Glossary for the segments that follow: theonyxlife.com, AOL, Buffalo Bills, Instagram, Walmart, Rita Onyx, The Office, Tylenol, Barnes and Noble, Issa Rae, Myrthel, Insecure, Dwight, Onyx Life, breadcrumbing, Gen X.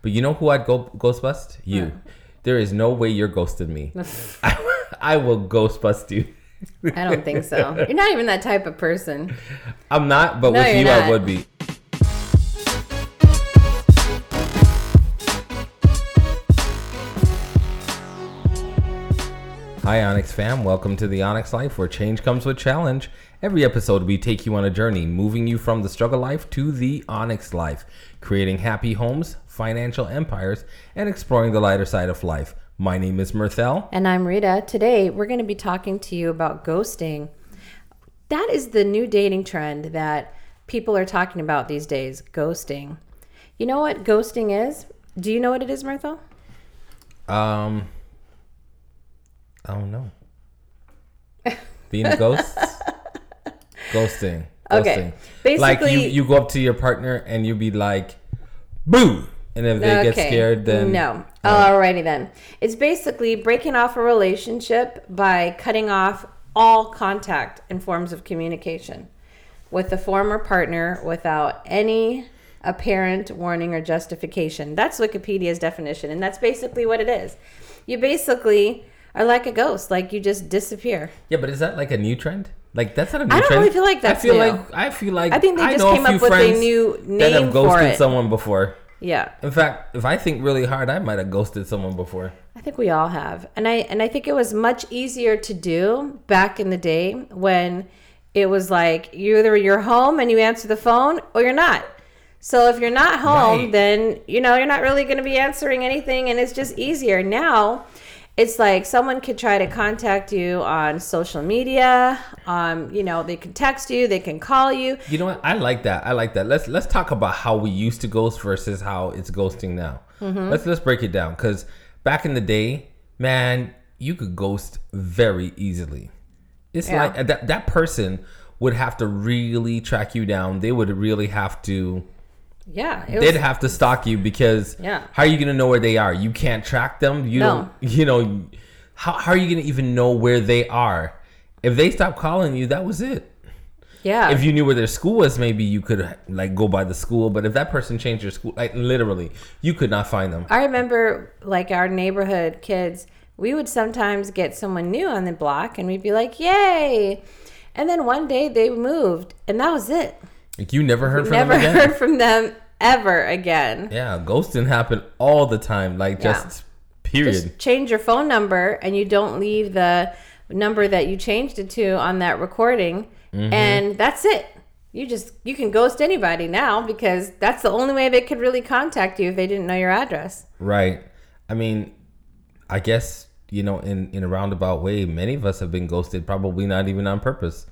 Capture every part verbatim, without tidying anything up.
But you know who I'd go ghost bust? You. Yeah. There is no way you're ghosting me. I, I will ghost bust you. I don't think so. You're not even that type of person. I'm not, but no, with you, not. I would be. Hi, Onyx fam. Welcome to The Onyx Life, where change comes with challenge. Every episode, we take you on a journey, moving you from the struggle life to the Onyx life, creating happy homes, financial empires, and exploring the lighter side of life. My name is Myrthel. And I'm Rita. Today, we're going to be talking to you about ghosting. That is the new dating trend that people are talking about these days, ghosting. You know what ghosting is? Do you know what it is, Myrthel? Um, I don't know. Being a ghost? Ghosting. Ghosting. Okay. Basically, like you, you go up to your partner and you be like, boo! And if they okay. get scared, then... No. Right. Alrighty then. It's basically breaking off a relationship by cutting off all contact and forms of communication with the former partner without any apparent warning or justification. That's Wikipedia's definition, and that's basically what it is. You basically are like a ghost, like you just disappear. Yeah, but is that like a new trend? Like, that's not a new trend. I don't trend. really feel like that's I feel new. Like, I feel like... I think they just came up with a new name for it. That have ghosted someone before. Yeah. In fact, if I think really hard, I might have ghosted someone before. I think we all have. And I and I think it was much easier to do back in the day when it was like you either you're home and you answer the phone or you're not. So if you're not home, right. then, you know, you're not really going to be answering anything, and it's just easier. Now, it's like someone could try to contact you on social media. Um, you know, they can text you, they can call you. You know what? I like that. I like that. Let's let's talk about how we used to ghost versus how it's ghosting now. Mm-hmm. Let's let's break it down, because back in the day, man, you could ghost very easily. It's yeah. like that that person would have to really track you down. They would really have to. Yeah, it they'd was, have to stalk you, because yeah. how are you gonna know where they are? You can't track them. You no. don't. You know, how how are you gonna even know where they are? If they stopped calling you, that was it. Yeah. If you knew where their school was, maybe you could like go by the school. But if that person changed their school, like literally, you could not find them. I remember like our neighborhood kids. We would sometimes get someone new on the block, and we'd be like, "Yay!" And then one day they moved, and that was it. Like you never heard from never them again. Never heard from them ever again. Yeah, ghosting happened all the time. Like yeah. just period. Just change your phone number, and you don't leave the number that you changed it to on that recording, mm-hmm. and that's it. You just you can ghost anybody now, because that's the only way they could really contact you if they didn't know your address. Right. I mean, I guess you know, in in a roundabout way, many of us have been ghosted, probably not even on purpose.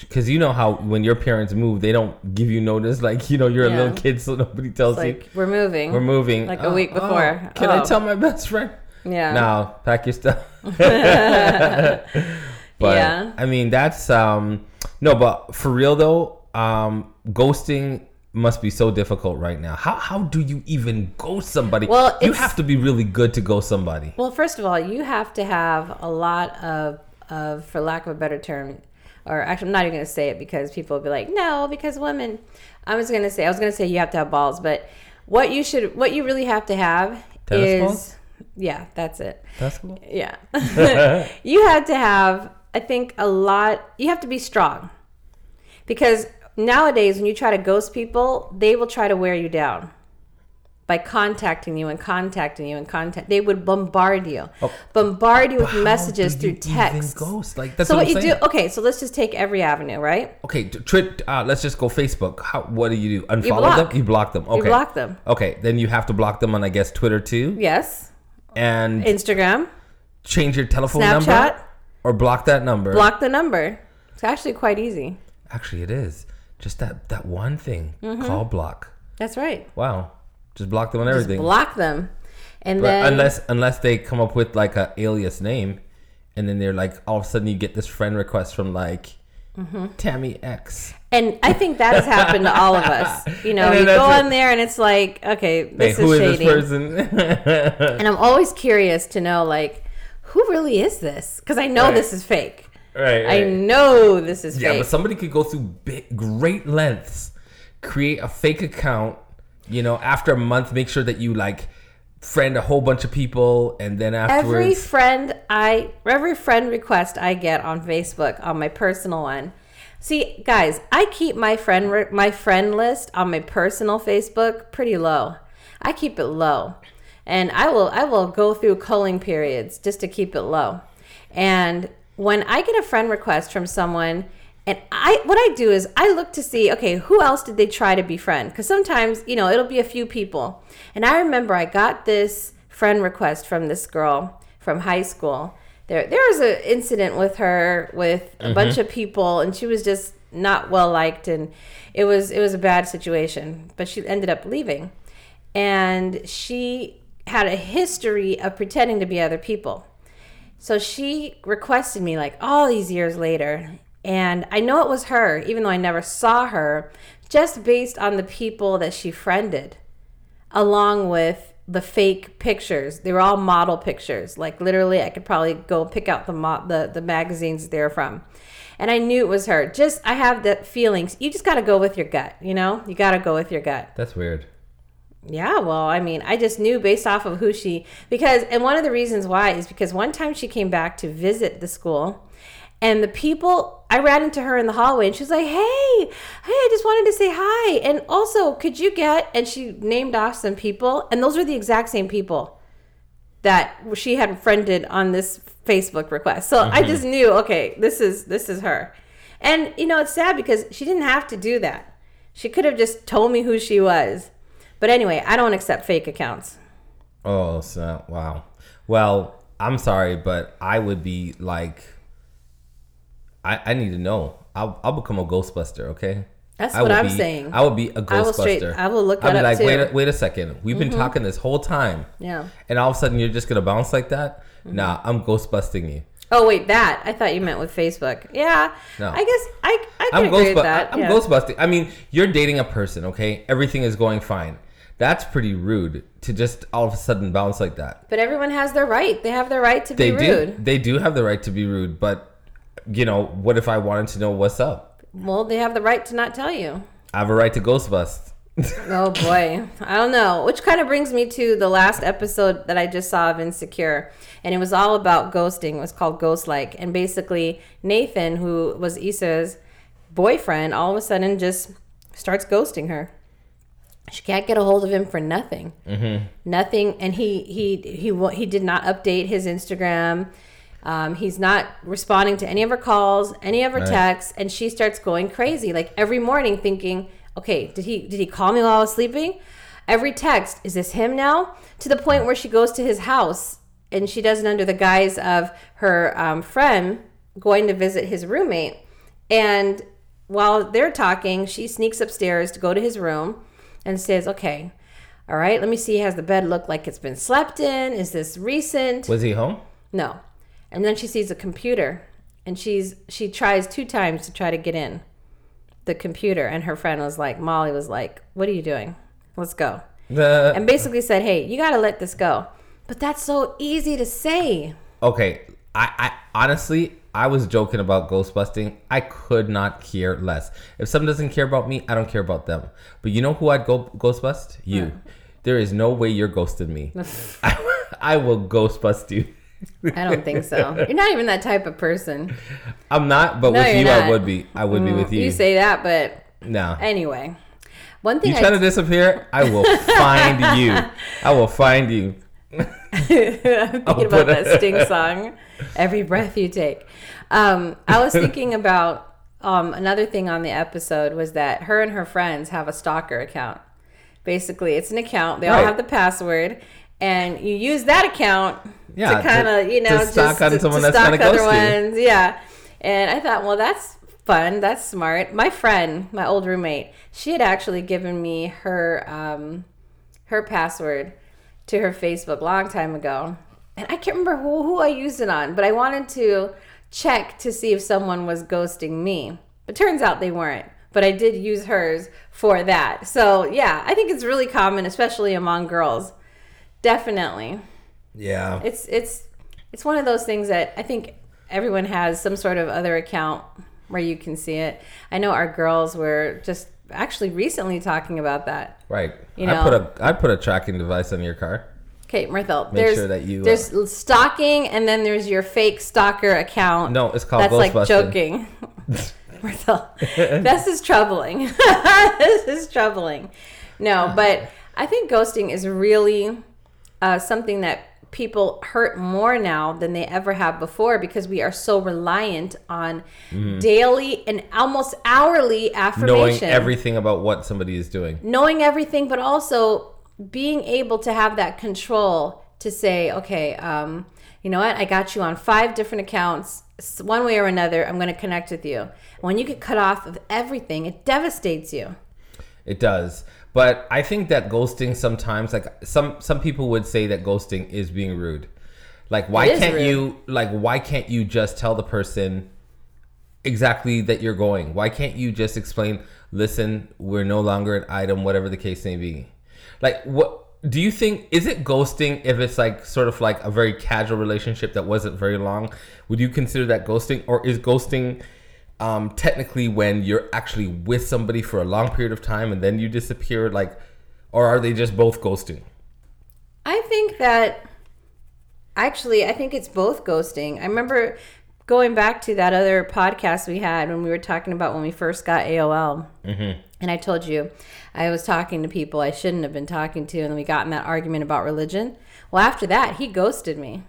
Because you know how when your parents move, they don't give you notice. Like, you know, you're yeah. a little kid, so nobody tells it's like, you. We're moving. We're moving. Like oh, a week before. Oh, can oh. I tell my best friend? Yeah. Now, pack your stuff. But, yeah. I mean, that's, um, no, but for real though, um, ghosting must be so difficult right now. How how do you even ghost somebody? Well, you have to be really good to ghost somebody. Well, first of all, you have to have a lot of, of for lack of a better term, or actually, I'm not even going to say it because people will be like, no, because women. I was going to say, I was going to say you have to have balls, but what you should, what you really have to have Tennis is, balls? yeah, that's it. That's cool. Yeah. You have to have, I think a lot, you have to be strong, because nowadays when you try to ghost people, they will try to wear you down by contacting you and contacting you and contact, they would bombard you, oh, bombard you with messages through text. Ghost? Like, that's so what, what you saying. do? Okay, so let's just take every avenue, right? Okay, tr- uh, let's just go Facebook. How? What do you do? Unfollow you block. them? You block them. Okay. You block them. Okay, then you have to block them on, I guess, Twitter too. Yes. And Instagram. Change your telephone Snapchat. number or block that number. Block the number. It's actually quite easy. Actually, it is. Just that that one thing. Mm-hmm. Call block. That's right. Wow. Just block them on everything. Just block them, and but then unless unless they come up with like a alias name, and then they're like all of a sudden you get this friend request from like mm-hmm. Tammy X. And I think that has happened to all of us. You know, you go on it. there and it's like, okay, this hey, is who is shady. This person? And I'm always curious to know like who really is this, because I know right. this is fake. Right, right. I know this is yeah, fake. Yeah, but somebody could go through big, great lengths, create a fake account. you know, after a month, make sure that you like friend a whole bunch of people, and then afterwards every friend I every friend request I get on Facebook, on my personal one. See, guys, I keep my friend my friend list on my personal Facebook pretty low. I keep it low. And I will I will go through culling periods just to keep it low. And when I get a friend request from someone, and I what I do is I look to see, okay, who else did they try to befriend? Because sometimes, you know, it'll be a few people. And I remember I got this friend request from this girl from high school. There there was an incident with her with a mm-hmm. bunch of people, and she was just not well liked, and it was it was a bad situation. But she ended up leaving. And she had a history of pretending to be other people. So she requested me like all these years later. And I know it was her, even though I never saw her, just based on the people that she friended, along with the fake pictures. They were all model pictures. Like, literally, I could probably go pick out the mo- the, the magazines they're from. And I knew it was her. Just, I have that feelings. You just got to go with your gut, you know? You got to go with your gut. That's weird. Yeah, well, I mean, I just knew based off of who she... Because, and one of the reasons why is because one time she came back to visit the school, and the people, I ran into her in the hallway, and she was like, hey, hey, I just wanted to say hi. And also, could you get, and she named off some people, and those were the exact same people that she had friended on this Facebook request. So mm-hmm. I just knew, okay, this is this is her. And, you know, it's sad because she didn't have to do that. She could have just told me who she was. But anyway, I don't accept fake accounts. Oh, so, wow. Well, I'm sorry, but I would be like... I, I need to know. I'll, I'll become a Ghostbuster, okay? That's what I'm be, saying. I would be a Ghostbuster. I will, straight, I will look that up, like, too. I'll be like, wait a, wait a second. We've mm-hmm. been talking this whole time. Yeah. And all of a sudden, you're just going to bounce like that? Mm-hmm. Nah, I'm Ghostbusting you. Oh, wait, that. I thought you meant with Facebook. Yeah. No. I guess I, I can I'm agree Ghostbu- with that. I'm yeah. Ghostbusting. I mean, you're dating a person, okay? Everything is going fine. That's pretty rude to just all of a sudden bounce like that. But everyone has their right. They have their right to they be do. rude. They do have the right to be rude, but... You know, what if I wanted to know what's up? Well, they have the right to not tell you. I have a right to Ghostbust. Oh, boy. I don't know. Which kind of brings me to the last episode that I just saw of Insecure. And it was all about ghosting. It was called Ghost Like. And basically, Nathan, who was Issa's boyfriend, all of a sudden just starts ghosting her. She can't get a hold of him for nothing. Mm-hmm. Nothing. And he, he, he, he, he did not update his Instagram. Um, he's not responding to any of her calls, any of her right. texts, and she starts going crazy. Like every morning, thinking, "Okay, did he did he call me while I was sleeping?" Every text, is this him now? To the point where she goes to his house, and she does it under the guise of her um, friend going to visit his roommate. And while they're talking, she sneaks upstairs to go to his room, and says, "Okay, all right, let me see. Has the bed looked like it's been slept in? Is this recent? Was he home? No." And then she sees a computer, and she's she tries two times to try to get in the computer. And her friend was like, Molly was like, what are you doing? Let's go. Uh, and basically said, hey, you got to let this go. But that's so easy to say. Okay. I, I honestly, I was joking about ghostbusting. I could not care less. If someone doesn't care about me, I don't care about them. But you know who I'd go ghostbust? You. Hmm. There is no way you're ghosting me. I, I will ghostbust you. I don't think so. You're not even that type of person. I'm not, but no, with you, not. I would be. I would mm, be with you. You say that, but no. Anyway, one thing you try I... to disappear, I will find you. I will find you. I'm thinking I'll about that a... Sting song. Every breath you take. Um, I was thinking about um, another thing on the episode was that her and her friends have a stalker account. Basically, it's an account. They right. all have the password, and you use that account. Yeah, to kind of, you know, to stock just on to, someone to that's stock other ones. Yeah. And I thought, well, that's fun. That's smart. My friend, my old roommate, she had actually given me her um, her password to her Facebook a long time ago. And I can't remember who, who I used it on, but I wanted to check to see if someone was ghosting me. It turns out they weren't. But I did use hers for that. So, yeah, I think it's really common, especially among girls. Definitely. Yeah, it's it's it's one of those things that I think everyone has some sort of other account where you can see it. I know our girls were just actually recently talking about that. Right. You know? I put a I put a tracking device on your car. Okay, Marthel, Make there's, sure that you, there's uh, stalking, and then there's your fake stalker account. No, it's called Ghostbusting. That's like joking. Marthel, this is troubling. This is troubling. No, but I think ghosting is really uh, something that people hurt more now than they ever have before, because we are so reliant on mm. daily and almost hourly affirmation. Knowing everything about what somebody is doing. Knowing everything, but also being able to have that control to say, okay, um, you know what? I got you on five different accounts. One way or another, I'm going to connect with you. When you get cut off of everything, it devastates you. It does. But I think that ghosting sometimes, like some, some people would say that ghosting is being rude. Like, why can't rude. you, like, why can't you just tell the person exactly that you're going? Why can't you just explain, listen, we're no longer an item, whatever the case may be? Like, what do you think? Is it ghosting if it's like sort of like a very casual relationship that wasn't very long? Would you consider that ghosting? Or is ghosting um, technically when you're actually with somebody for a long period of time and then you disappear? Like, or are they just both ghosting? I think that actually, I think it's both ghosting. I remember going back to that other podcast we had when we were talking about when we first got A O L. Mm-hmm. And I told you, I was talking to people I shouldn't have been talking to, and we got in that argument about religion. Well, after that, he ghosted me.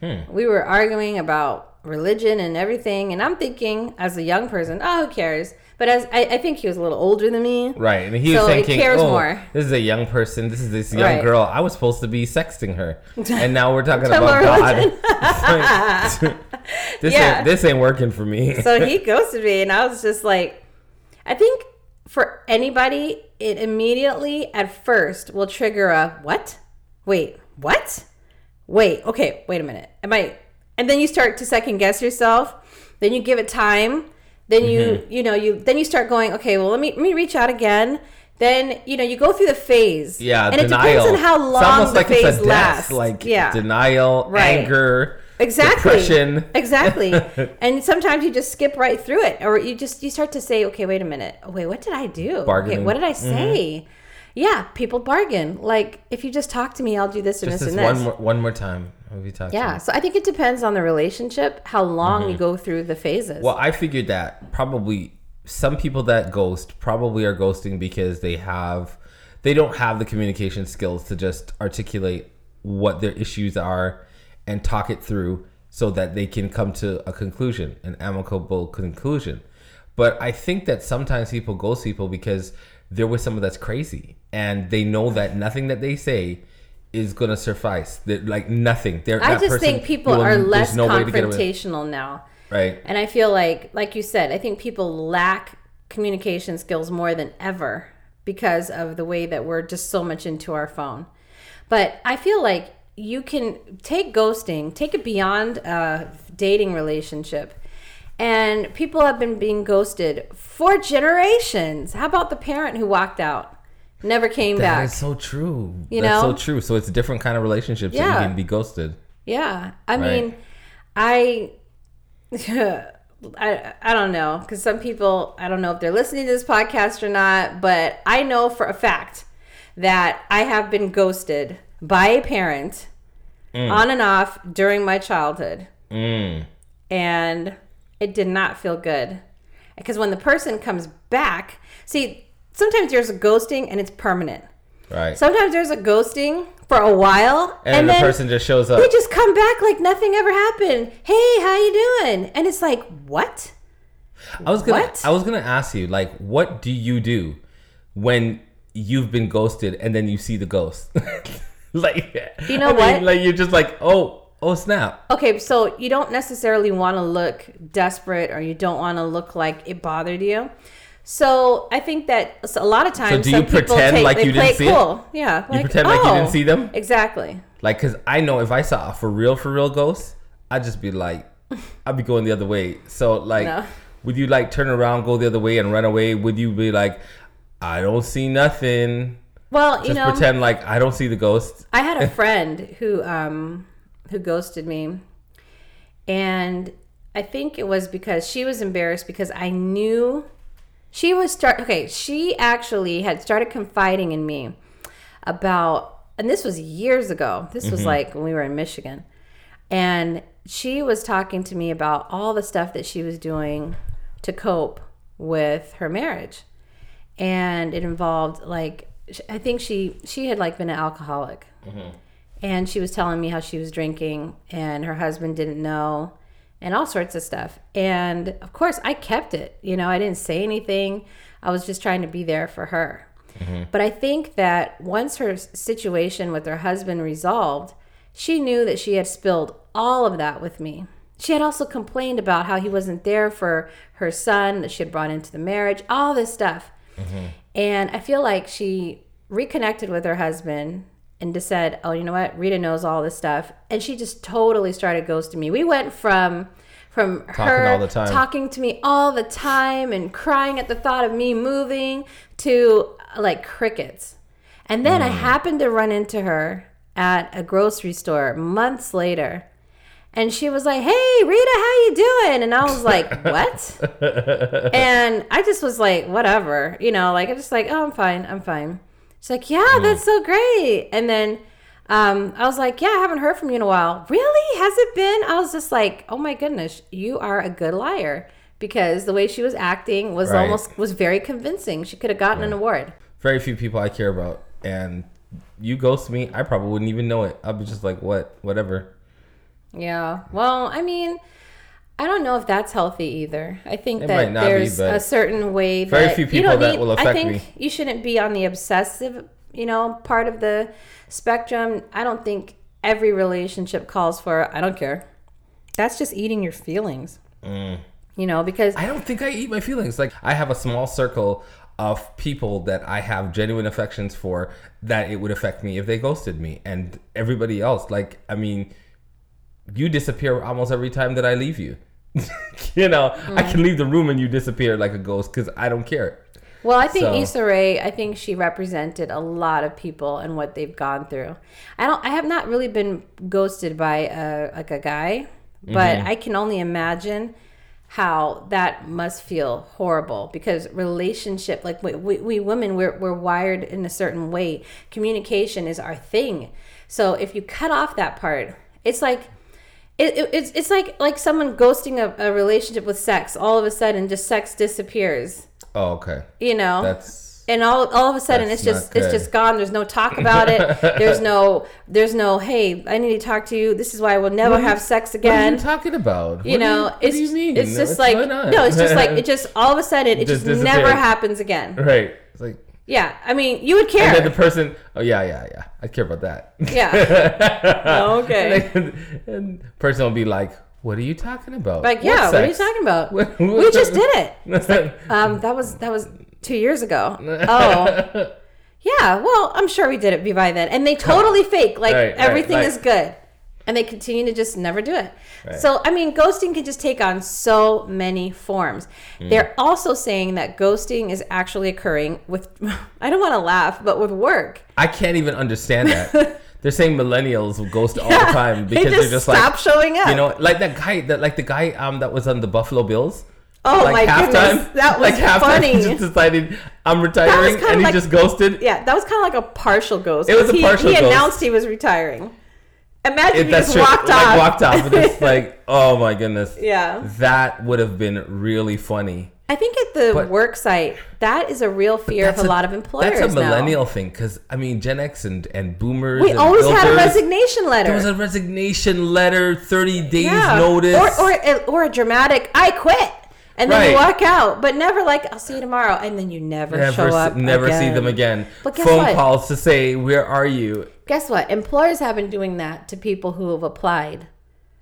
Hmm. We were arguing about religion and everything, and I'm thinking, as a young person, oh, who cares? But as I, I think he was a little older than me. Right, and he so was thinking, cares oh, more. This is a young person, this is this young right. girl. I was supposed to be sexting her, and now we're talking about God. this, yeah. ain't, this ain't working for me. So he ghosted me, and I was just like, I think... For anybody, it immediately at first will trigger a what? Wait, what? Wait, okay, wait a minute. Am I? And then you start to second guess yourself. Then you give it time. Then you, mm-hmm. you know, you then you start going, okay, well, let me let me reach out again. Then, you know, you go through the phase. Yeah, and denial. It depends on how long it's almost the like phase it's a lasts. Like yeah. denial, right. anger. Exactly. Depression. Exactly. And sometimes you just skip right through it, or you just you start to say, okay, wait a minute. Wait, what did I do? Bargaining. Okay, what did I say? Mm-hmm. Yeah, people bargain. Like, if you just talk to me, I'll do this and just this and this. One more, one more time. I'll be talking. Yeah, so I think it depends on the relationship, how long mm-hmm. you go through the phases. Well, I figured that probably some people that ghost probably are ghosting because they have they don't have the communication skills to just articulate what their issues are and talk it through so that they can come to a conclusion, an amicable conclusion. But I think that sometimes people ghost people because they're with someone that's crazy and they know that nothing that they say is going to suffice. They're like nothing. They're, I just person, think people are less no confrontational now. Right. And I feel like, like you said, I think people lack communication skills more than ever because of the way that we're just so much into our phone. But I feel like you can take ghosting, take it beyond a dating relationship. And people have been being ghosted for generations. How about the parent who walked out, never came that back? That is so true. You That's know? so true. So it's a different kind of relationship yeah. that you can be ghosted. Yeah. I right. mean, I... I, I don't know, because some people, I don't know if they're listening to this podcast or not, but I know for a fact that I have been ghosted by a parent mm. on and off during my childhood. Mm. And it did not feel good. Because when the person comes back, see, sometimes there's a ghosting and it's permanent. Right. Sometimes there's a ghosting for a while, and, and the then person just shows up. They just come back like nothing ever happened. Hey, how you doing? And it's like, what? I was gonna, what? I was gonna ask you, like, what do you do when you've been ghosted and then you see the ghost? Like, you know I what? Mean, like, you're just like, oh, oh, snap. Okay, so you don't necessarily want to look desperate, or you don't want to look like it bothered you. So I think that a lot of times, so do you some pretend take, like you didn't see cool. it? Yeah, like, you pretend oh, like you didn't see them. Exactly. Like, cause I know if I saw a for real, for real ghost, I'd just be like, I'd be going the other way. So like, no. would you like turn around, go the other way, and run away? Would you be like, I don't see nothing? Well, just you know, pretend like I don't see the ghost. I had a friend who um who ghosted me, and I think it was because she was embarrassed because I knew She was start okay, she actually had started confiding in me about, and this was years ago. This mm-hmm. was like when we were in Michigan. And she was talking to me about all the stuff that she was doing to cope with her marriage. And it involved like, I think she, she had like been an alcoholic. Mm-hmm. And she was telling me how she was drinking and her husband didn't know and all sorts of stuff. And of course I kept it, you know, I didn't say anything. I was just trying to be there for her. Mm-hmm. But I think that once her situation with her husband resolved, she knew that she had spilled all of that with me. She had also complained about how he wasn't there for her son that she had brought into the marriage, all this stuff. Mm-hmm. And I feel like she reconnected with her husband and just said, oh, you know what? Rita knows all this stuff. And she just totally started ghosting me. We went from from talking her all the time. talking to me all the time and crying at the thought of me moving to like crickets. And then mm. I happened to run into her at a grocery store months later. And she was like, hey, Rita, how you doing? And I was like, what? And I just was like, whatever. You know, like, I just like, oh, I'm fine. I'm fine. She's like, yeah, mm. that's so great. And then um, I was like, yeah, I haven't heard from you in a while. Really? Has it been? I was just like, oh, my goodness, you are a good liar. Because the way she was acting was right. almost was very convincing. She could have gotten yeah. an award. Very few people I care about. And you ghost me, I probably wouldn't even know it. I'd be just like, what? Whatever. Yeah. Well, I mean, I don't know if that's healthy either. I think it that there's be, a certain way very that few people you don't that need, will affect I think me. You shouldn't be on the obsessive, you know, part of the spectrum. I don't think every relationship calls for, I don't care. That's just eating your feelings, mm. you know, because I don't think I eat my feelings. Like I have a small circle of people that I have genuine affections for that it would affect me if they ghosted me and everybody else. Like, I mean, you disappear almost every time that I leave you. you know, mm. I can leave the room and you disappear like a ghost because I don't care. Well, I think so. Issa Rae, I think she represented a lot of people and what they've gone through. I don't. I have not really been ghosted by a, like a guy, but mm-hmm. I can only imagine how that must feel horrible because relationship, like we, we, we women, we're, we're wired in a certain way. Communication is our thing. So if you cut off that part, it's like... It, it, it's it's like, like someone ghosting a, a relationship with sex. All of a sudden, just sex disappears. Oh, okay. You know, that's and all all of a sudden it's just it's just gone. There's no talk about it. there's no there's no hey, I need to talk to you. This is why I will never what have you, sex again. What are you talking about? What you know, do you, it's what do you mean? It's just What's like no, it's just like it just all of a sudden it just, just never happens again. Right. It's like yeah, I mean, you would care. And then the person, oh, yeah, yeah, yeah. I care about that. Yeah. Oh, okay. And, then, and the person will be like, what are you talking about? Like, yeah, what, what are you talking about? What, what we just did it. It's like, um, that was that was two years ago. Oh. Yeah, well, I'm sure we did it by then. And they totally fake, like, right, everything right, like, is good. And they continue to just never do it. Right. So, I mean, ghosting can just take on so many forms. Mm. They're also saying that ghosting is actually occurring with, I don't want to laugh, but with work. I can't even understand that. They're saying millennials will ghost yeah, all the time because they just they're just stop like, showing up. You know, like that guy, that like the guy um that was on the Buffalo Bills. Oh like my halftime, goodness, that was like funny. He just decided, I'm retiring, and he like, just ghosted. Yeah, that was kind of like a partial ghost. It was a he, partial he ghost. He announced he was retiring. Imagine if you just true. walked off. Like, walked off and just like, oh my goodness. Yeah. That would have been really funny. I think at the but, work site, that is a real fear of a, a lot of employers. That's a millennial now. thing because, I mean, Gen X and, and boomers. We and always builders, had a resignation letter. There was a resignation letter, thirty days yeah. notice. Or, or, or a dramatic, I quit. And then right. you walk out, but never like, I'll see you tomorrow. And then you never, never show up Never again. see them again. But guess Phone what? calls to say, where are you? Guess what? Employers have been doing that to people who have applied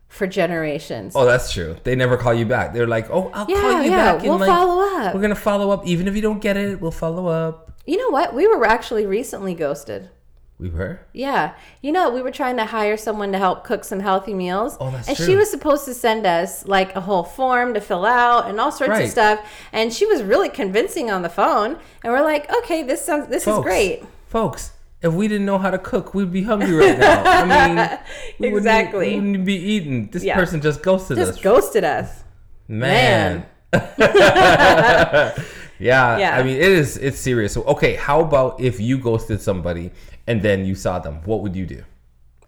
for generations. Oh, that's true. They never call you back. They're like, oh, I'll yeah, call you yeah. back. Yeah, we'll like, follow up. We're going to follow up. Even if you don't get it, we'll follow up. You know what? We were actually recently ghosted. We were? Yeah. You know, we were trying to hire someone to help cook some healthy meals. Oh, that's and true. And she was supposed to send us like a whole form to fill out and all sorts right. of stuff. And she was really convincing on the phone. And we're like, okay, this sounds this folks, is great. Folks, if we didn't know how to cook, we'd be hungry right now. I mean, we exactly. wouldn't, we wouldn't be eating. This yeah. person just ghosted just us. Just ghosted us. Man. Man. Yeah, yeah. I mean, it is, it's serious. So, okay, how about if you ghosted somebody and then you saw them? What would you do?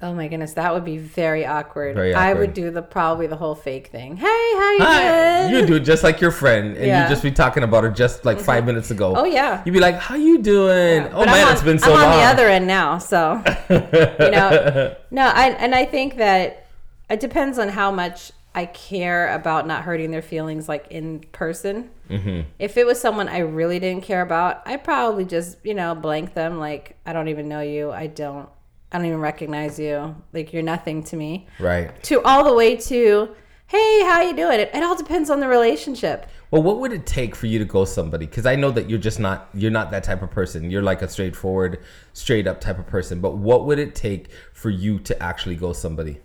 Oh my goodness, that would be very awkward. Very awkward. I would do the probably the whole fake thing. Hey, how you hi. doing? You would do it just like your friend, and yeah. you'd just be talking about her just like five minutes ago. Oh yeah. You'd be like, how you doing? Yeah. Oh but man, on, it's been so I'm long. I'm on the other end now, so you know. No, I, and I think that it depends on how much I care about not hurting their feelings, like in person. Mm-hmm. If it was someone I really didn't care about, I'd probably just, you know, blank them. Like, I don't even know you. I don't. I don't even recognize you. Like, you're nothing to me. Right. To all the way to, hey, how you doing? It, it all depends on the relationship. Well, what would it take for you to ghost somebody? Because I know that you're just not, you're not that type of person. You're like a straightforward, straight up type of person. But what would it take for you to actually ghost somebody?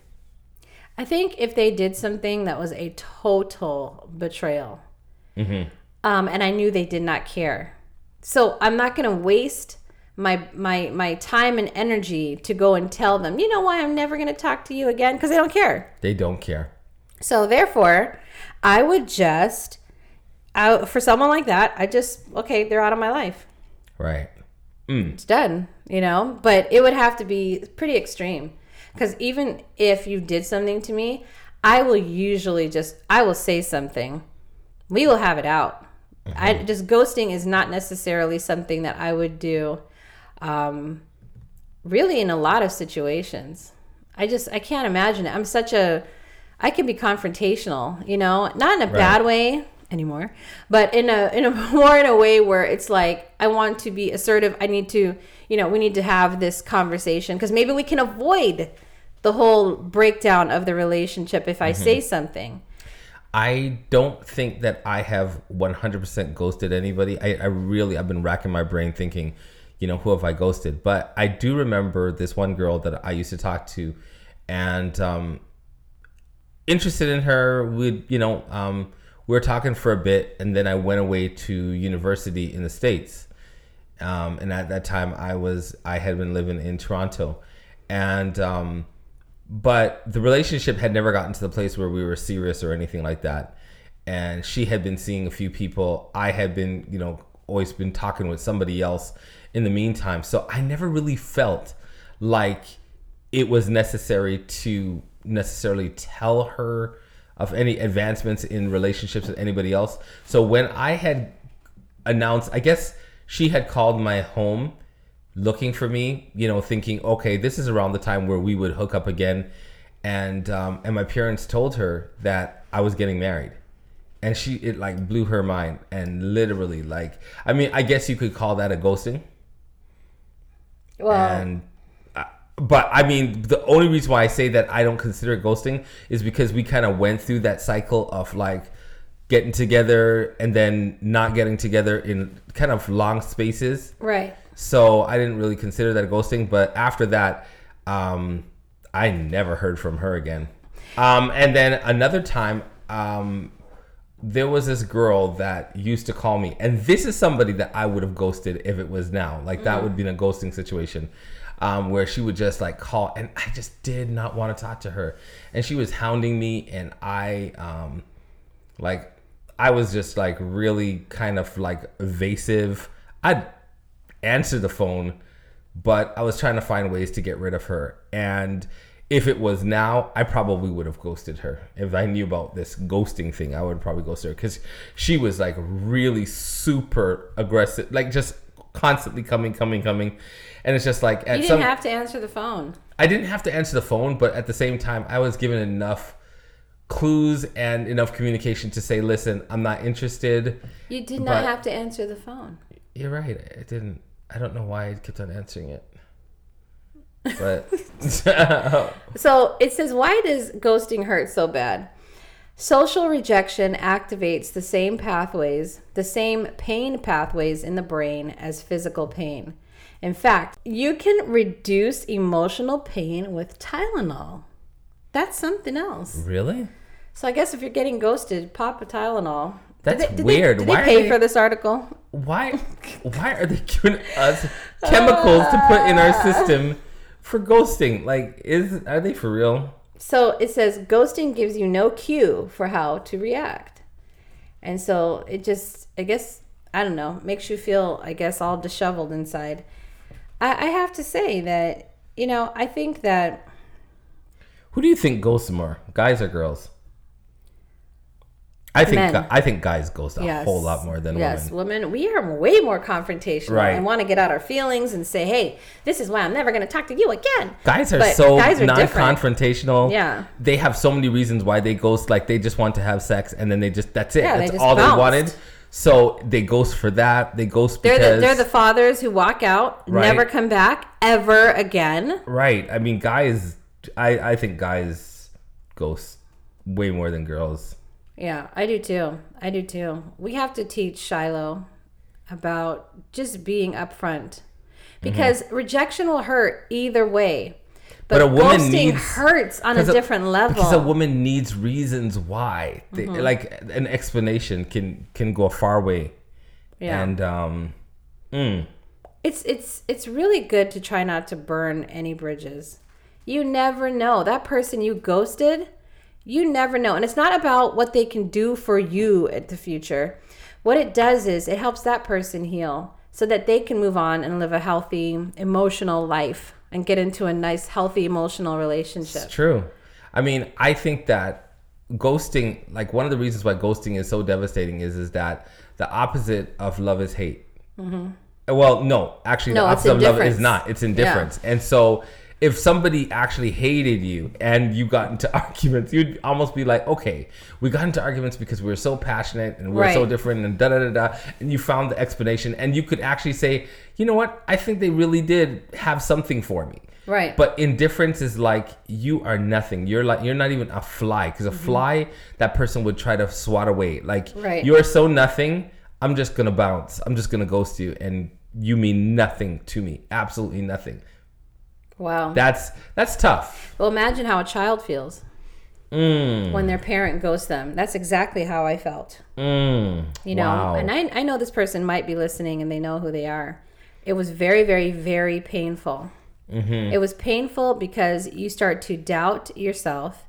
I think if they did something that was a total betrayal, mm-hmm. um, and I knew they did not care. So I'm not going to waste my my my time and energy to go and tell them, you know why I'm never going to talk to you again? Because they don't care. They don't care. So therefore, I would just, I, for someone like that, I just, okay, they're out of my life. Right. Mm. It's done, you know? But it would have to be pretty extreme. Because even if you did something to me, I will usually just, I will say something. We will have it out. Mm-hmm. I, just ghosting is not necessarily something that I would do. Um, really in a lot of situations. I just, I can't imagine it. I'm such a, I can be confrontational, you know, not in a right. bad way anymore, but in a, in a more in a way where it's like, I want to be assertive. I need to, you know, we need to have this conversation because maybe we can avoid the whole breakdown of the relationship if I mm-hmm. say something. I don't think that I have one hundred percent ghosted anybody. I, I really, I've been racking my brain thinking, you know, who have I ghosted? But I do remember this one girl that I used to talk to and um, interested in her. We'd, you know, um, we were talking for a bit and then I went away to university in the States. Um, and at that time I was, I had been living in Toronto and, um, but the relationship had never gotten to the place where we were serious or anything like that. And she had been seeing a few people. I had been, you know, always been talking with somebody else in the meantime. So I never really felt like it was necessary to necessarily tell her of any advancements in relationships with anybody else. So when I had announced, I guess she had called my home looking for me, you know, thinking, okay, this is around the time where we would hook up again. And um, and my parents told her that I was getting married. And she, it like blew her mind and literally like, I mean, I guess you could call that a ghosting. Well, and, uh, but I mean, the only reason why I say that I don't consider it ghosting is because we kind of went through that cycle of like getting together and then not getting together in kind of long spaces. Right. So I didn't really consider that a ghosting. But after that, um, I never heard from her again. Um, and then another time, um, there was this girl that used to call me, and this is somebody that I would have ghosted if it was now. Like, that mm. would be in a ghosting situation um, where she would just, like, call, and I just did not want to talk to her. And she was hounding me, and I, um, like, I was just, like, really kind of, like, evasive. I'd answer the phone, but I was trying to find ways to get rid of her. And if it was now, I probably would have ghosted her. If I knew about this ghosting thing, I would probably ghost her because she was like really super aggressive, like just constantly coming, coming, coming. And it's just like... At you didn't some, have to answer the phone. I didn't have to answer the phone, but at the same time, I was given enough clues and enough communication to say, listen, I'm not interested. You did not have to answer the phone. You're right. I didn't. I don't know why I kept on answering it. But so it says, why does ghosting hurt so bad? Social rejection activates the same pathways, the same pain pathways in the brain as physical pain. In fact, you can reduce emotional pain with Tylenol. That's something else. Really? So I guess if you're getting ghosted, pop a Tylenol. That's did they, did weird. They, did why they pay they, for this article? Why? Why are they giving us chemicals to put in our system for ghosting? Like, is are they for real? So it says ghosting gives you no cue for how to react, and so it just, I guess I don't know, makes you feel, I guess, all disheveled inside. I, I have to say that, you know, I think that... Who do you think ghosts more, guys or girls? I think gu- I think guys ghost a yes. whole lot more than yes. women. Yes, women, we are way more confrontational right. and want to get out our feelings and say, hey, this is why I'm never going to talk to you again. Guys are but so guys are non-confrontational. Different. Yeah. They have so many reasons why they ghost. Like, they just want to have sex and then they just, that's it. Yeah, that's they all bounced. They wanted. So they ghost for that. They ghost because... They're the, they're the fathers who walk out, right. never come back ever again. Right. I mean, guys, I, I think guys ghost way more than girls. Yeah, I do too. I do too. We have to teach Shiloh about just being upfront, because mm-hmm. rejection will hurt either way. But, but a woman needs hurts on a different a, level. Because a woman needs reasons why, they, mm-hmm. like an explanation can can go a far way. Yeah, and um, mm. it's it's it's really good to try not to burn any bridges. You never know that person you ghosted. You never know. And it's not about what they can do for you in the future. What it does is it helps that person heal so that they can move on and live a healthy emotional life and get into a nice, healthy emotional relationship. It's true. I mean, I think that ghosting, like one of the reasons why ghosting is so devastating is, is that the opposite of love is hate. Mm-hmm. Well, no, actually, no, the opposite of love is not. It's indifference. Yeah. And so... if somebody actually hated you and you got into arguments, you'd almost be like, okay, we got into arguments because we were so passionate and we were right. so different and da-da-da-da. And you found the explanation and you could actually say, you know what? I think they really did have something for me. Right. But indifference is like, you are nothing. You're like, you're not even a fly. Because a mm-hmm. fly, that person would try to swat away. Like, right. you are so nothing. I'm just going to bounce. I'm just going to ghost you. And you mean nothing to me. Absolutely nothing. Wow. That's that's tough. Well, imagine how a child feels mm. when their parent ghosts them. That's exactly how I felt. Mm. You know, wow. and I I know this person might be listening and they know who they are. It was very, very, very painful. Mm-hmm. It was painful because you start to doubt yourself.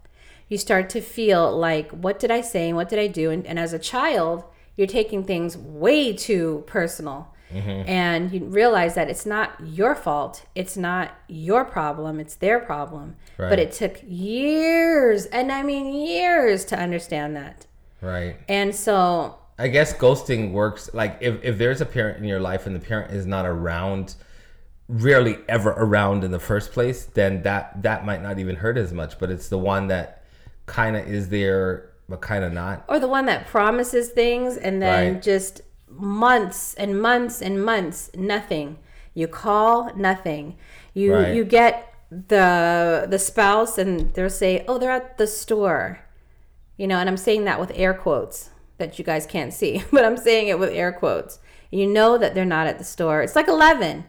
You start to feel like, what did I say and what did I do? And, and as a child, you're taking things way too personal. Mm-hmm. And you realize that it's not your fault. It's not your problem. It's their problem. Right. But it took years, and I mean years, to understand that. Right. And so... I guess ghosting works, like, if, if there's a parent in your life and the parent is not around, rarely ever around in the first place, then that, that might not even hurt as much. But it's the one that kind of is there, but kind of not. Or the one that promises things and then right. just... months and months and months, nothing. You call, nothing. You right. you get the the spouse, and they'll say, "Oh, they're at the store," you know. And I'm saying that with air quotes that you guys can't see, but I'm saying it with air quotes. You know that they're not at the store. It's like eleven,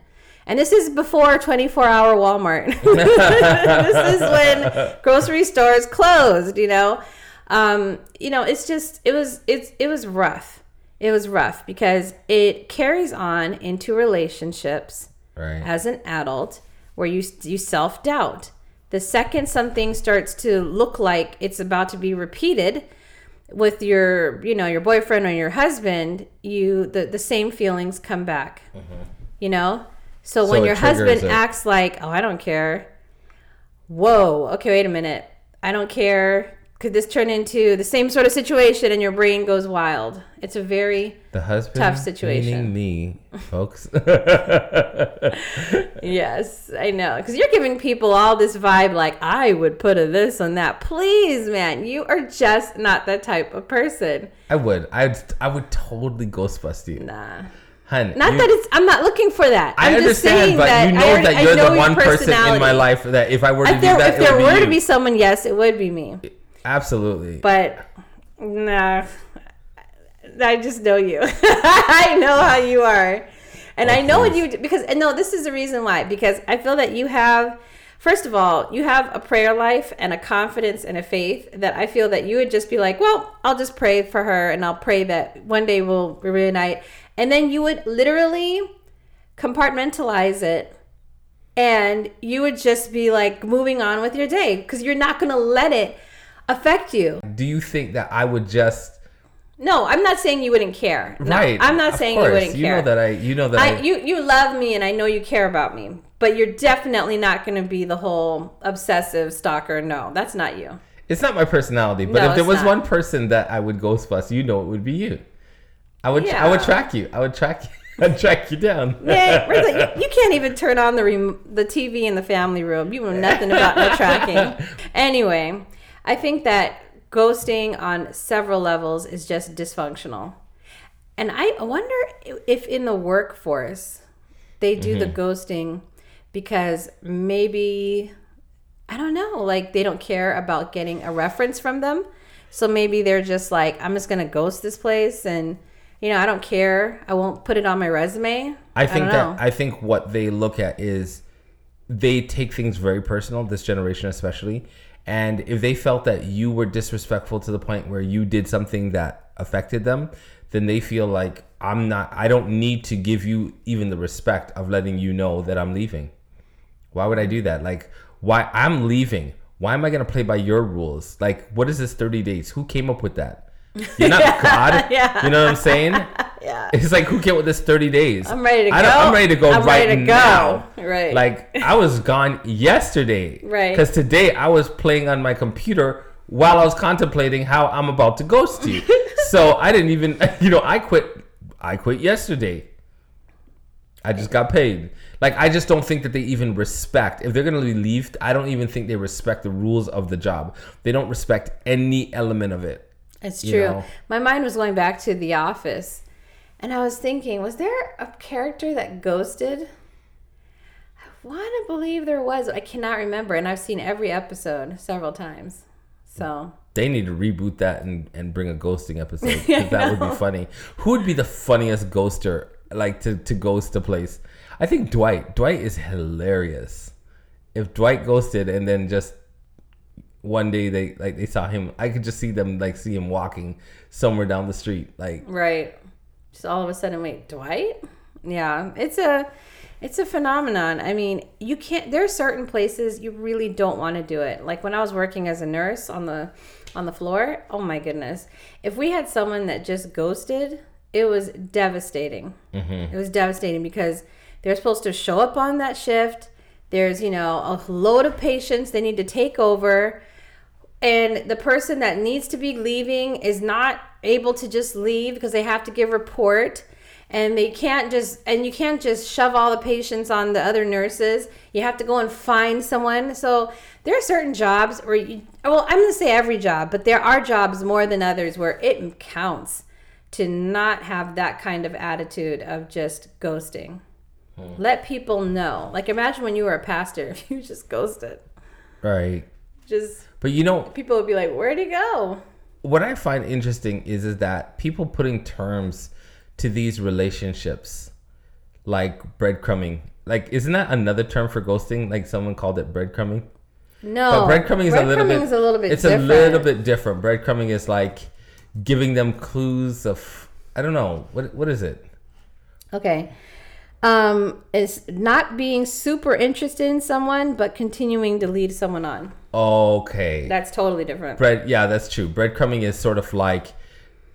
and this is before twenty-four hour Walmart. This is when grocery stores closed. You know, um, you know. It's just it was it's it was rough. It was rough because it carries on into relationships right. as an adult where you you self-doubt. The second something starts to look like it's about to be repeated with your, you know, your boyfriend or your husband, you the, the same feelings come back. Mm-hmm. You know? So, so when your husband it. acts like, "Oh, I don't care." Whoa, okay, wait a minute. I don't care. Could this turn into the same sort of situation and your brain goes wild? It's a very the husband tough situation. Meaning me, folks. Yes, I know. Because you're giving people all this vibe like, I would put a this on that. Please, man. You are just not that type of person. I would. I'd, I would totally ghostbust you. Nah. Hun, not you, that it's. I'm not looking for that. I'm I understand, just but that you know already, that you're know the one person in my life that if I were to if do there, that, if it there would be were you. to be someone, yes, it would be me. It, Absolutely. But nah, I just know you. I know how you are. And oh, I know please. what you do because, and no, this is the reason why, because I feel that you have, first of all, you have a prayer life and a confidence and a faith that I feel that you would just be like, well, I'll just pray for her and I'll pray that one day we'll reunite. And then you would literally compartmentalize it. And you would just be like moving on with your day because you're not going to let it affect you. Do you think that I would just No, I'm not saying you wouldn't care. No, right. I'm not saying you wouldn't you care. You know that I, you know that I, I, you, you love me and I know you care about me, but you're definitely not going to be the whole obsessive stalker. No, that's not you. It's not my personality, but no, if there was not. one person that I would Ghostbust, you know, it would be you. I would, yeah. I would track you. I would track you. I'd track you down. Yeah, Rita, you, you can't even turn on the rem- the T V in the family room. You know nothing about no tracking. Anyway, I think that ghosting on several levels is just dysfunctional. And I wonder if in the workforce they do mm-hmm. the ghosting because maybe, I don't know, like they don't care about getting a reference from them. So maybe they're just like, I'm just going to ghost this place and... You know, I don't care. I won't put it on my resume. I think I that I think what they look at is they take things very personal, this generation especially. And if they felt that you were disrespectful to the point where you did something that affected them, then they feel like I'm not I don't need to give you even the respect of letting you know that I'm leaving. Why would I do that? Like, why I'm leaving. Why am I going to play by your rules? Like, what is this thirty days? Who came up with that? You're not yeah, God. Yeah. You know what I'm saying? Yeah. It's like, who came with this thirty days? I'm ready to go. I don't, I'm ready to go I'm right ready to now. Go. Right. Like, I was gone yesterday. Right. Because today I was playing on my computer while I was contemplating how I'm about to ghost you. So I didn't even, you know, I quit. I quit yesterday. I just got paid. Like, I just don't think that they even respect. If they're going to leave, I don't even think they respect the rules of the job. They don't respect any element of it. It's true. You know. My mind was going back to The Office, and I was thinking, was there a character that ghosted? I want to believe there was. I cannot remember, and I've seen every episode several times. So they need to reboot that and, and bring a ghosting episode, because yeah, that would be funny. Who would be the funniest ghoster, like, to, to ghost a place? I think Dwight. Dwight is hilarious. If Dwight ghosted and then just... One day they like they saw him. I could just see them like see him walking somewhere down the street, like right. Just all of a sudden, wait, Dwight? Yeah, it's a it's a phenomenon. I mean, you can't. There are certain places you really don't want to do it. Like when I was working as a nurse on the on the floor. Oh my goodness! If we had someone that just ghosted, it was devastating. Mm-hmm. It was devastating because they're supposed to show up on that shift. There's, you know, a load of patients they need to take over. And the person that needs to be leaving is not able to just leave because they have to give report. And they can't just, and you can't just shove all the patients on the other nurses. You have to go and find someone. So there are certain jobs where you, well, I'm going to say every job, but there are jobs more than others where it counts to not have that kind of attitude of just ghosting. Let people know. Like, imagine when you were a pastor, if you just ghosted. Right. Just. But you know, people would be like, "Where'd he go?" What I find interesting is is that people putting terms to these relationships, like breadcrumbing. Like, isn't that another term for ghosting? Like, someone called it breadcrumbing. No, but breadcrumbing is breadcrumbing a little bit. Is a little bit it's different. a little bit different. Breadcrumbing is like giving them clues of. I don't know what what is it. Okay. Um, it's not being super interested in someone, but continuing to lead someone on. Okay. That's totally different. Bread, yeah, that's true. Breadcrumbing is sort of like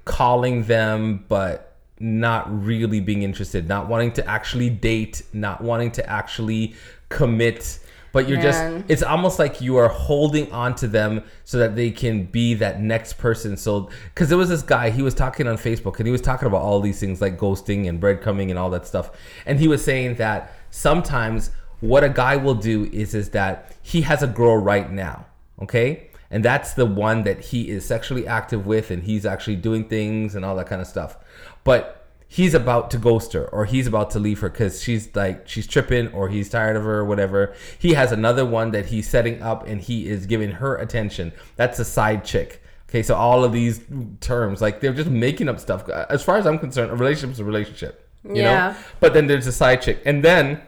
calling them, but not really being interested, not wanting to actually date, not wanting to actually commit, but you're Man. just, it's almost like you are holding on to them so that they can be that next person. So, cause there was this guy, he was talking on Facebook and he was talking about all these things like ghosting and breadcrumbing and all that stuff. And he was saying that sometimes what a guy will do is, is that he has a girl right now. Okay. And that's the one that he is sexually active with and he's actually doing things and all that kind of stuff. But he's about to ghost her or he's about to leave her because she's like, she's tripping or he's tired of her or whatever. He has another one that he's setting up and he is giving her attention. That's a side chick. Okay, so all of these terms, like they're just making up stuff. As far as I'm concerned, a relationship's a relationship, you yeah. know? But then there's a side chick. And then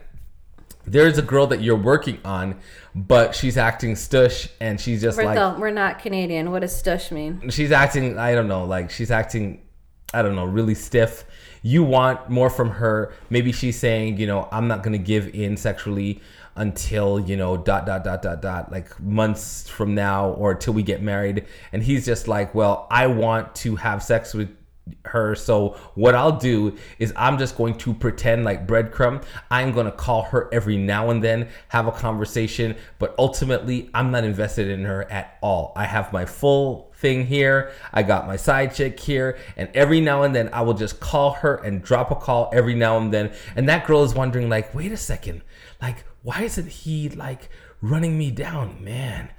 there's a girl that you're working on, but she's acting stush and she's just we're like... The, we're not Canadian. What does stush mean? She's acting, I don't know, like she's acting... I don't know, really stiff. You want more from her. Maybe she's saying, you know, I'm not going to give in sexually until, you know, dot, dot, dot, dot, dot, like months from now or till we get married. And he's just like, well, I want to have sex with her. So what I'll do is I'm just going to pretend like breadcrumb. I'm going to call her every now and then, have a conversation, but ultimately I'm not invested in her at all. I have my full thing here. I got my side chick here, and every now and then I will just call her and drop a call every now and then. And that girl is wondering like, wait a second, like, why isn't he like running me down, man?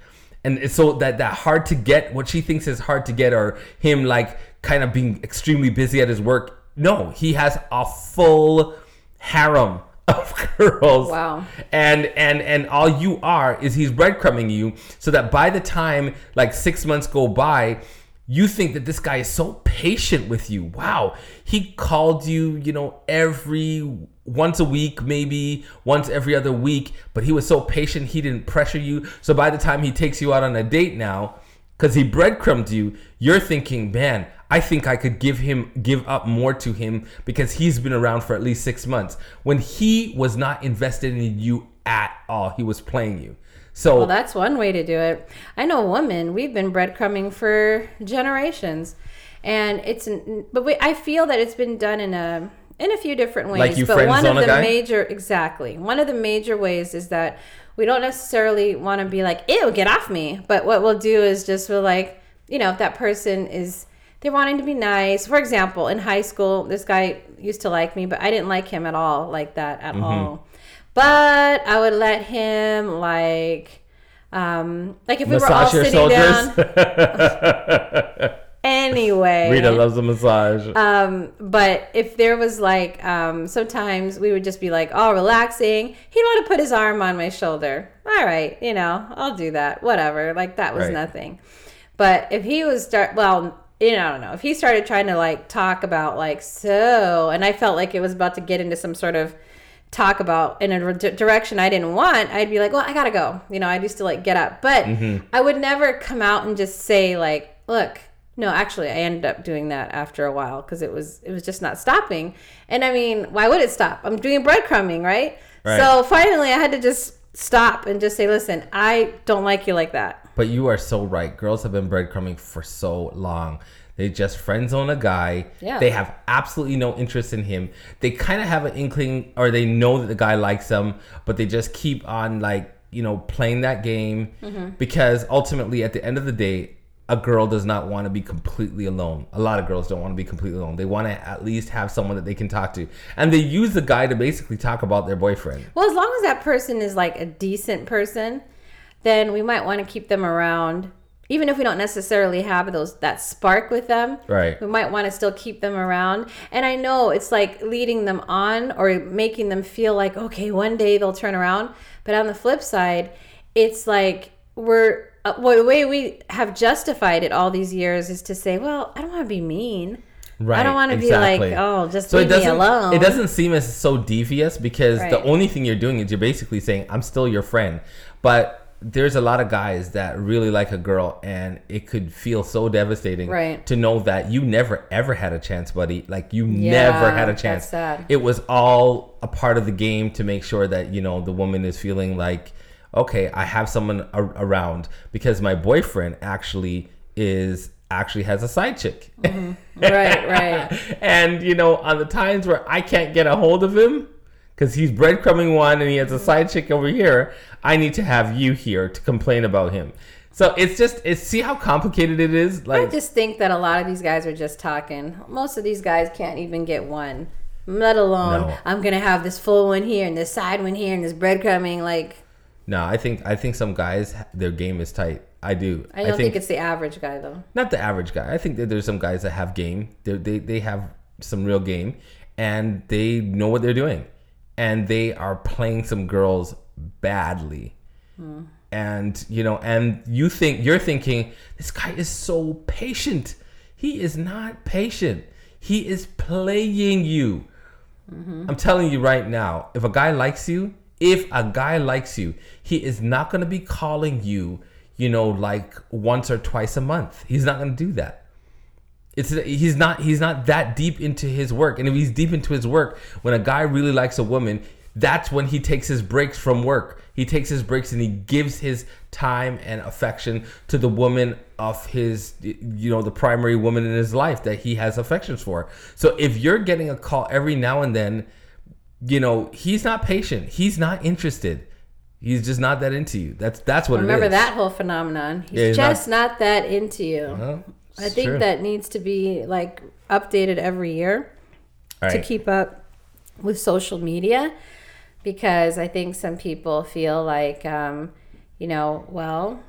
And so that, that hard to get, what she thinks is hard to get, or him like kind of being extremely busy at his work. No, he has a full harem of girls. Wow. And and and all you are is he's breadcrumbing you, so that by the time like six months go by, you think that this guy is so patient with you. Wow. He called you, you know, every once a week, maybe once every other week, but he was so patient, he didn't pressure you. So by the time he takes you out on a date now, because he breadcrumbed you, you're thinking, man, I think I could give him, give up more to him because he's been around for at least six months. When he was not invested in you at all, he was playing you. So well, that's one way to do it. I know women, we've been breadcrumbing for generations, and it's, but we, I feel that it's been done in a, in a few different ways. Like you but one of the guy? major, exactly. One of the major ways is that we don't necessarily want to be like, ew, get off me. But what we'll do is just we'll like, you know, if that person is, they're wanting to be nice. For example, in high school, this guy used to like me, but I didn't like him at all, like that at mm-hmm. all. But I would let him like, um, like if we Massage were all sitting soldiers. down. Anyway, Rita loves a massage. Um, but if there was like, um, sometimes we would just be like, oh, relaxing. He'd want to put his arm on my shoulder. All right, you know, I'll do that. Whatever. Like that was right. nothing. But if he was start, well, you know, I don't know. If he started trying to like talk about like so, and I felt like it was about to get into some sort of talk about in a d- direction I didn't want, I'd be like, well, I gotta go. You know, I used to like get up, but mm-hmm. I would never come out and just say like, look. No, actually, I ended up doing that after a while because it was it was just not stopping. And I mean, why would it stop? I'm doing breadcrumbing, right? right? So finally, I had to just stop and just say, listen, I don't like you like that. But you are so right. Girls have been breadcrumbing for so long. They just friend zone a guy. Yeah. They have absolutely no interest in him. They kind of have an inkling, or they know that the guy likes them, but they just keep on like, you know, playing that game mm-hmm. because ultimately, at the end of the day, a girl does not want to be completely alone. A lot of girls don't want to be completely alone. They want to at least have someone that they can talk to. And they use the guy to basically talk about their boyfriend. Well, as long as that person is like a decent person, then we might want to keep them around. Even if we don't necessarily have those that spark with them, right? We might want to still keep them around. And I know it's like leading them on or making them feel like, okay, one day they'll turn around. But on the flip side, it's like we're... Well, the way we have justified it all these years is to say, well, I don't want to be mean. Right, I don't want to exactly. be like, oh, just so leave me alone. It doesn't seem as so devious because right. the only thing you're doing is you're basically saying, I'm still your friend. But there's a lot of guys that really like a girl, and it could feel so devastating right. to know that you never, ever had a chance, buddy. Like you yeah, never had a chance. That's sad. It was all a part of the game to make sure that, you know, the woman is feeling like, okay, I have someone a- around because my boyfriend actually is actually has a side chick. Mm-hmm. Right, right. And, you know, on the times where I can't get a hold of him because he's breadcrumbing one and he has a side chick over here, I need to have you here to complain about him. So it's just, it's see how complicated it is? Like, I just think that a lot of these guys are just talking. Most of these guys can't even get one, let alone no. I'm going to have this full one here and this side one here and this breadcrumbing, like... No, I think I think some guys, their game is tight. I do. I don't I think, think it's the average guy, though. Not the average guy. I think that there's some guys that have game. They're, they they have some real game, and they know what they're doing. And they are playing some girls badly. Hmm. And, you know, and you think, you're thinking, this guy is so patient. He is not patient. He is playing you. Mm-hmm. I'm telling you right now, if a guy likes you, If a guy likes you, he is not going to be calling you, you know, like once or twice a month. He's not going to do that. It's he's not he's not that deep into his work. And if he's deep into his work, when a guy really likes a woman, That's when he takes his breaks from work. He takes his breaks and he gives his time and affection to the woman of his, you know, the primary woman in his life that he has affections for. So if you're getting a call every now and then, you know, he's not patient. He's not interested. He's just not that into you. That's that's what Remember it is. Remember that whole phenomenon. He's, yeah, he's just not, not that into you. Uh-huh. I think true. That needs to be like updated every year right. to keep up with social media, because I think some people feel like, um, you know, well,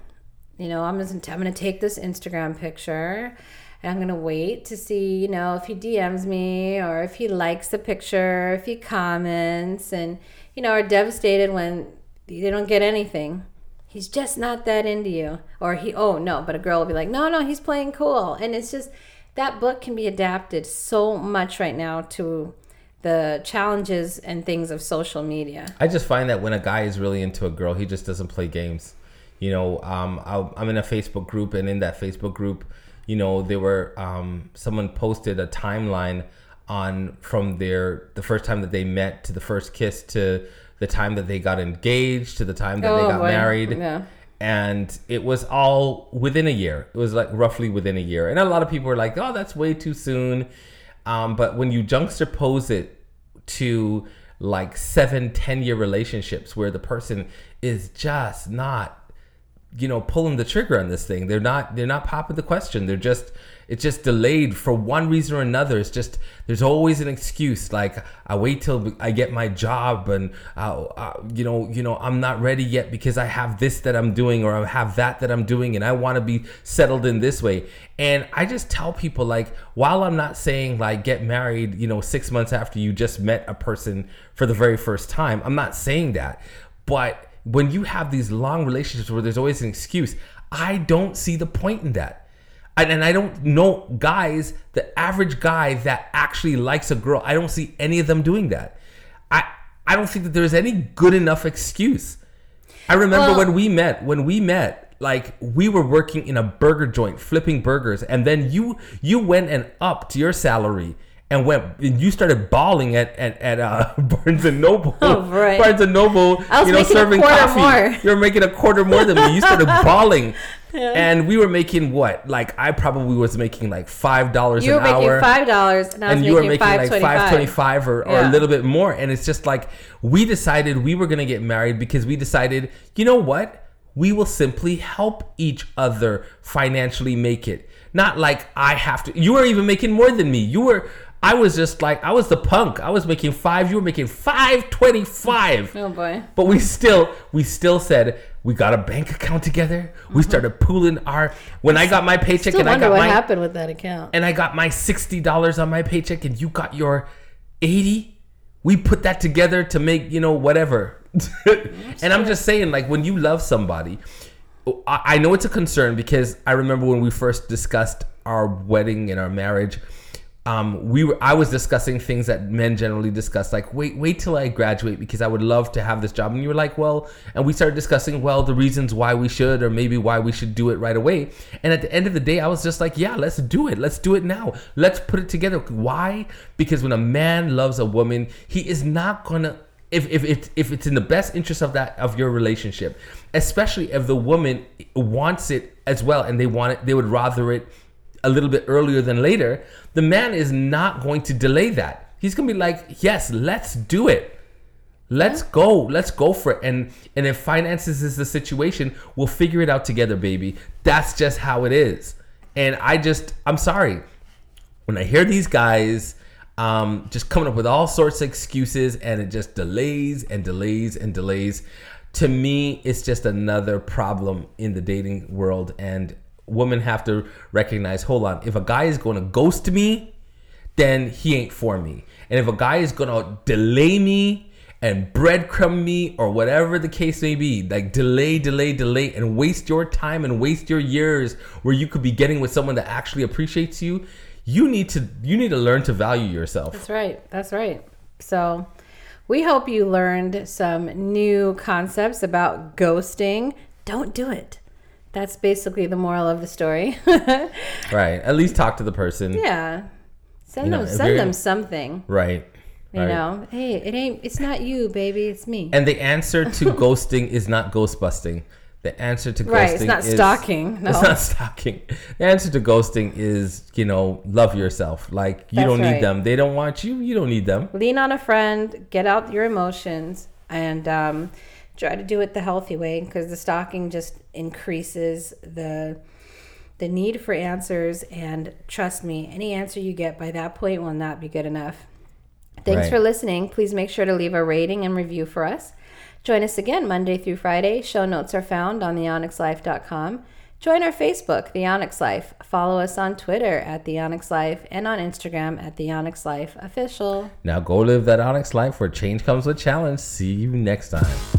you know, I'm just, I'm going to take this Instagram picture and I'm going to wait to see, you know, if he D Ms me or if he likes the picture, if he comments, and, you know, are devastated when they don't get anything. He's just not that into you. Or he, oh, no, but a girl will be like, no, no, he's playing cool. And it's just, that book can be adapted so much right now to the challenges and things of social media. I just find that when a guy is really into a girl, he just doesn't play games. You know, um, I'll, I'm in a Facebook group, and in that Facebook group, you know, they were, um, someone posted a timeline on from their, the first time that they met to the first kiss to the time that they got engaged to the time that oh, they got boy. married. Yeah. And it was all within a year. It was like roughly within a year. And a lot of people were like, oh, that's way too soon. Um, but when you juxtapose it to like seven, ten year relationships where the person is just not, you know, pulling the trigger on this thing. They're not, they're not popping the question. They're just, it's just delayed for one reason or another. It's just, there's always an excuse. Like, I wait till I get my job, and I'll, I'll, you know, you know, I'm not ready yet because I have this that I'm doing, or I have that that I'm doing, and I want to be settled in this way. And I just tell people, like, while I'm not saying like get married, you know, six months after you just met a person for the very first time, I'm not saying that. But when you have these long relationships where there's always an excuse, I don't see the point in that. And I don't know guys, the average guy that actually likes a girl, I don't see any of them doing that. I, I don't think that there's any good enough excuse. I remember well, when we met, when we met, like we were working in a burger joint, flipping burgers. And then you you went and upped your salary and went and you started bawling at at, at uh, Barnes and Noble. Oh, right. Barnes and Noble, I was you know, making serving a quarter coffee. More. You were making a quarter more than me. You started bawling. Yeah. And we were making what? Like I probably was making like five dollars an hour. You were making five dollars, and I was and you making, were making five like five twenty-five or, yeah. or a little bit more. And it's just like we decided we were gonna get married because we decided, you know what? We will simply help each other financially make it. Not like I have to. You were even making more than me. You were. I was just like I was the punk. I was making five. You were making five twenty-five. Oh boy! But we still we still said. We got a bank account together. Mm-hmm. We started pooling our. When I got my paycheck, I and I got what my. What happened with that account? And I got my sixty dollars on my paycheck, and you got your eighty. We put that together to make you know whatever. And I'm just saying, like when you love somebody, I, I know it's a concern because I remember when we first discussed our wedding and our marriage. Um, we were. I was discussing things that men generally discuss, like wait, wait till I graduate because I would love to have this job. And you were like, well, and we started discussing, well, the reasons why we should, or maybe why we should do it right away. And at the end of the day, I was just like, yeah, let's do it. Let's do it now. Let's put it together. Why? Because when a man loves a woman, he is not gonna. If if if, if it's in the best interest of that of your relationship, especially if the woman wants it as well, and they want it, they would rather it a little bit earlier than later, the man is not going to delay that. He's going to be like, yes, let's do it. Let's go. Let's go for it. And and if finances is the situation, we'll figure it out together, baby. That's just how it is. And I just, I'm sorry. When I hear these guys um, just coming up with all sorts of excuses and it just delays and delays and delays, to me, it's just another problem in the dating world. And women have to recognize, hold on, if a guy is going to ghost me, then he ain't for me. And if a guy is going to delay me and breadcrumb me or whatever the case may be, like delay, delay, delay, and waste your time and waste your years where you could be getting with someone that actually appreciates you, you need to you need to learn to value yourself. That's right. That's right. So we hope you learned some new concepts about ghosting. Don't do it. That's basically the moral of the story. Right. At least talk to the person. Yeah. Send you them know, send them something. Right. You right? know, hey, it ain't, it's not you, baby, it's me. And the answer to ghosting is not ghost busting. The answer to ghosting right, it's not is, stalking. No. It's not stalking. The answer to ghosting is, you know, love yourself. Like, you That's don't need right. them. They don't want you. You don't need them. Lean on a friend. Get out your emotions and um, try to do it the healthy way, because the stalking just increases the the need for answers. And trust me, any answer you get by that point will not be good enough. Thanks right. for listening. Please make sure to leave a rating and review for us. Join us again Monday through Friday. Show notes are found on the onyx life dot com. Join our Facebook, The Onyx Life. Follow us on Twitter at The Onyx Life and on Instagram at The Onyx Life Official. Now go live that Onyx Life where change comes with challenge. See you next time.